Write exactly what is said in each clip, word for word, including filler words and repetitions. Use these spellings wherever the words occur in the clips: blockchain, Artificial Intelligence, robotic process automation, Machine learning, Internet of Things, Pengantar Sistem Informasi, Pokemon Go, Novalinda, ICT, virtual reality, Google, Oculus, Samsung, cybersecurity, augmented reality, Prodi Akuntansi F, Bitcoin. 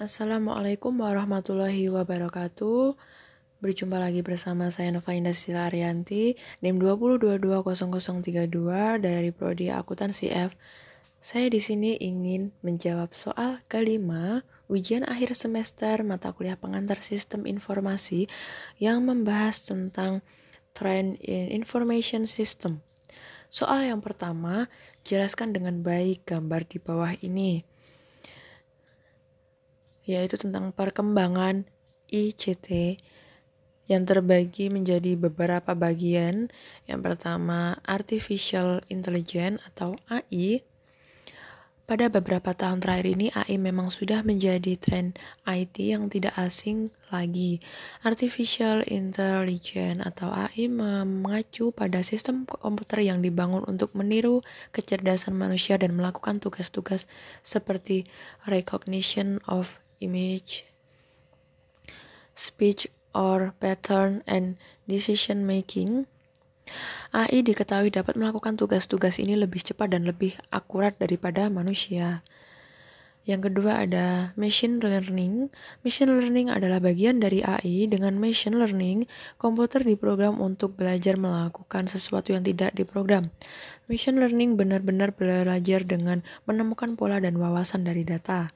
Assalamualaikum warahmatullahi wabarakatuh. Berjumpa lagi bersama saya Novalinda S N I M dua nol dua dua nol nol tiga dua dari Prodi Akuntansi F. Saya di sini ingin menjawab soal kelima ujian akhir semester mata kuliah Pengantar Sistem Informasi yang membahas tentang Trend in Information System. Soal yang pertama, jelaskan dengan baik gambar di bawah ini, yaitu tentang perkembangan I C T yang terbagi menjadi beberapa bagian. Yang pertama, Artificial Intelligence atau A I. Pada beberapa tahun terakhir ini, A I memang sudah menjadi tren I T yang tidak asing lagi. Artificial Intelligence atau A I mengacu pada sistem komputer yang dibangun untuk meniru kecerdasan manusia dan melakukan tugas-tugas seperti recognition of image, speech or pattern, and decision making. A I diketahui dapat melakukan tugas-tugas ini lebih cepat dan lebih akurat daripada manusia. Yang kedua ada Machine Learning. Machine Learning adalah bagian dari A I. Dengan Machine Learning, komputer diprogram untuk belajar melakukan sesuatu yang tidak diprogram. Machine Learning benar-benar belajar dengan menemukan pola dan wawasan dari data.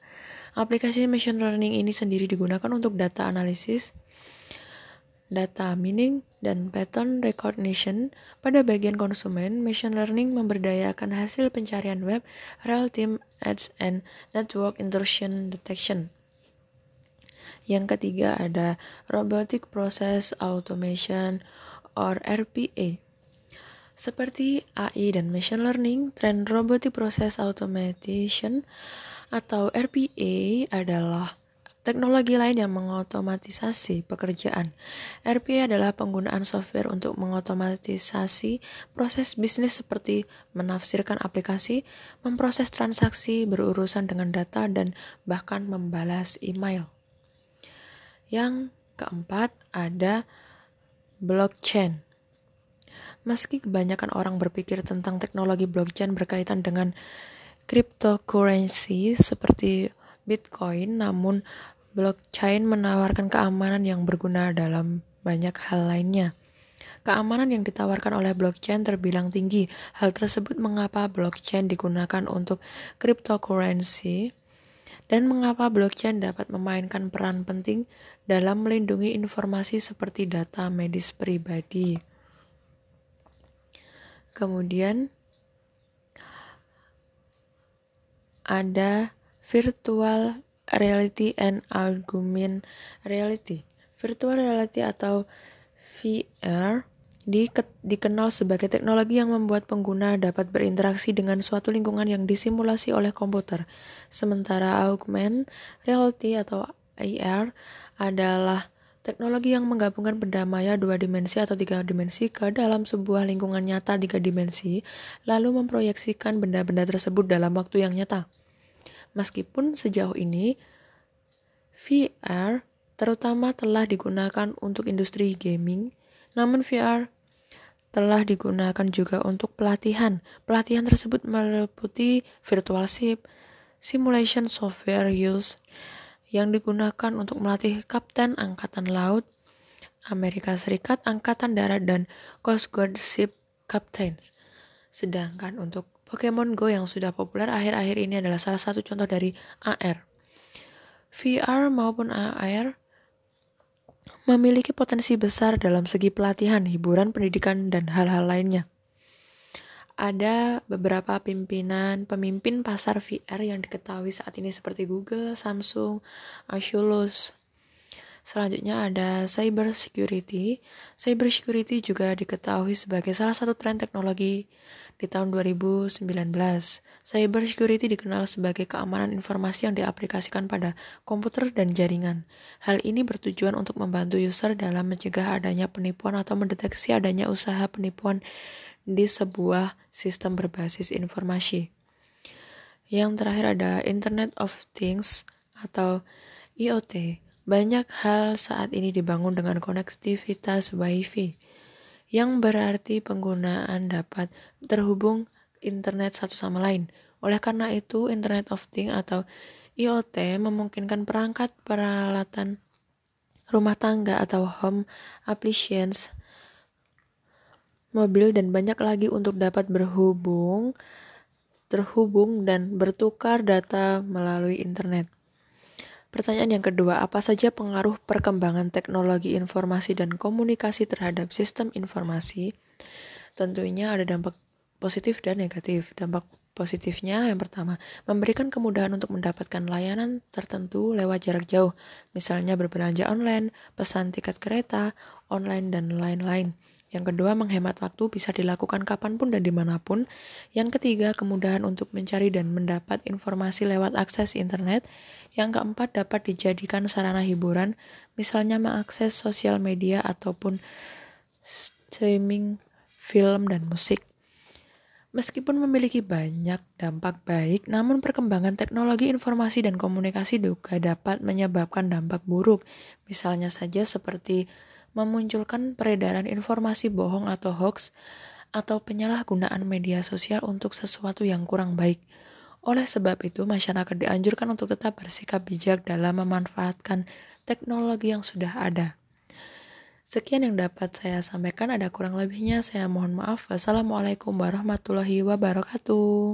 Aplikasi Machine Learning ini sendiri digunakan untuk data analisis, data mining, dan pattern recognition. Pada bagian konsumen, machine learning memberdayakan hasil pencarian web, real-time ads, and network intrusion detection. Yang ketiga ada robotic process automation or R P A. Seperti A I dan machine learning, tren robotic process automation atau R P A adalah teknologi lain yang mengotomatisasi pekerjaan. R P A adalah penggunaan software untuk mengotomatisasi proses bisnis seperti menafsirkan aplikasi, memproses transaksi, berurusan dengan data, dan bahkan membalas email. Yang keempat ada blockchain. Meski kebanyakan orang berpikir tentang teknologi blockchain berkaitan dengan cryptocurrency seperti Bitcoin, namun blockchain menawarkan keamanan yang berguna dalam banyak hal lainnya. Keamanan yang ditawarkan oleh blockchain terbilang tinggi. Hal tersebut mengapa blockchain digunakan untuk cryptocurrency dan mengapa blockchain dapat memainkan peran penting dalam melindungi informasi seperti data medis pribadi. Kemudian ada virtual reality and augmented reality. Virtual reality atau V R dikenal sebagai teknologi yang membuat pengguna dapat berinteraksi dengan suatu lingkungan yang disimulasi oleh komputer. Sementara augmented reality atau A R adalah teknologi yang menggabungkan berdamaya dua dimensi atau tiga dimensi ke dalam sebuah lingkungan nyata tiga dimensi, lalu memproyeksikan benda-benda tersebut dalam waktu yang nyata. Meskipun sejauh ini, V R terutama telah digunakan untuk industri gaming, namun V R telah digunakan juga untuk pelatihan. Pelatihan tersebut meliputi virtual ship, simulation software use, yang digunakan untuk melatih kapten Angkatan Laut Amerika Serikat, Angkatan Darat, dan Coast Guard Ship Captains. Sedangkan untuk Pokemon Go yang sudah populer akhir-akhir ini adalah salah satu contoh dari A R. V R maupun A R memiliki potensi besar dalam segi pelatihan, hiburan, pendidikan, dan hal-hal lainnya. Ada beberapa pimpinan pemimpin pasar V R yang diketahui saat ini seperti Google, Samsung, Oculus. Selanjutnya ada cybersecurity. Cybersecurity juga diketahui sebagai salah satu tren teknologi di tahun dua ribu sembilan belas. Cybersecurity dikenal sebagai keamanan informasi yang diaplikasikan pada komputer dan jaringan. Hal ini bertujuan untuk membantu user dalam mencegah adanya penipuan atau mendeteksi adanya usaha penipuan di sebuah sistem berbasis informasi. Yang terakhir ada Internet of Things atau I O T. Banyak hal saat ini dibangun dengan konektivitas Wi-Fi, yang berarti penggunaan dapat terhubung internet satu sama lain. Oleh karena itu, Internet of Things atau I O T memungkinkan perangkat peralatan rumah tangga atau home appliances, mobil, dan banyak lagi untuk dapat berhubung, terhubung, dan bertukar data melalui internet. Pertanyaan yang kedua, apa saja pengaruh perkembangan teknologi informasi dan komunikasi terhadap sistem informasi? Tentunya ada dampak positif dan negatif. Dampak positifnya yang pertama, memberikan kemudahan untuk mendapatkan layanan tertentu lewat jarak jauh, misalnya berbelanja online, pesan tiket kereta, online, dan lain-lain. Yang kedua, menghemat waktu, bisa dilakukan kapanpun dan dimanapun. Yang ketiga, kemudahan untuk mencari dan mendapat informasi lewat akses internet. Yang keempat, dapat dijadikan sarana hiburan, misalnya mengakses sosial media ataupun streaming film dan musik. Meskipun memiliki banyak dampak baik, namun perkembangan teknologi informasi dan komunikasi juga dapat menyebabkan dampak buruk, misalnya saja seperti memunculkan peredaran informasi bohong atau hoax, atau penyalahgunaan media sosial untuk sesuatu yang kurang baik. Oleh sebab itu, masyarakat dianjurkan untuk tetap bersikap bijak dalam memanfaatkan teknologi yang sudah ada. Sekian yang dapat saya sampaikan, ada kurang lebihnya saya mohon maaf. Wassalamualaikum warahmatullahi wabarakatuh.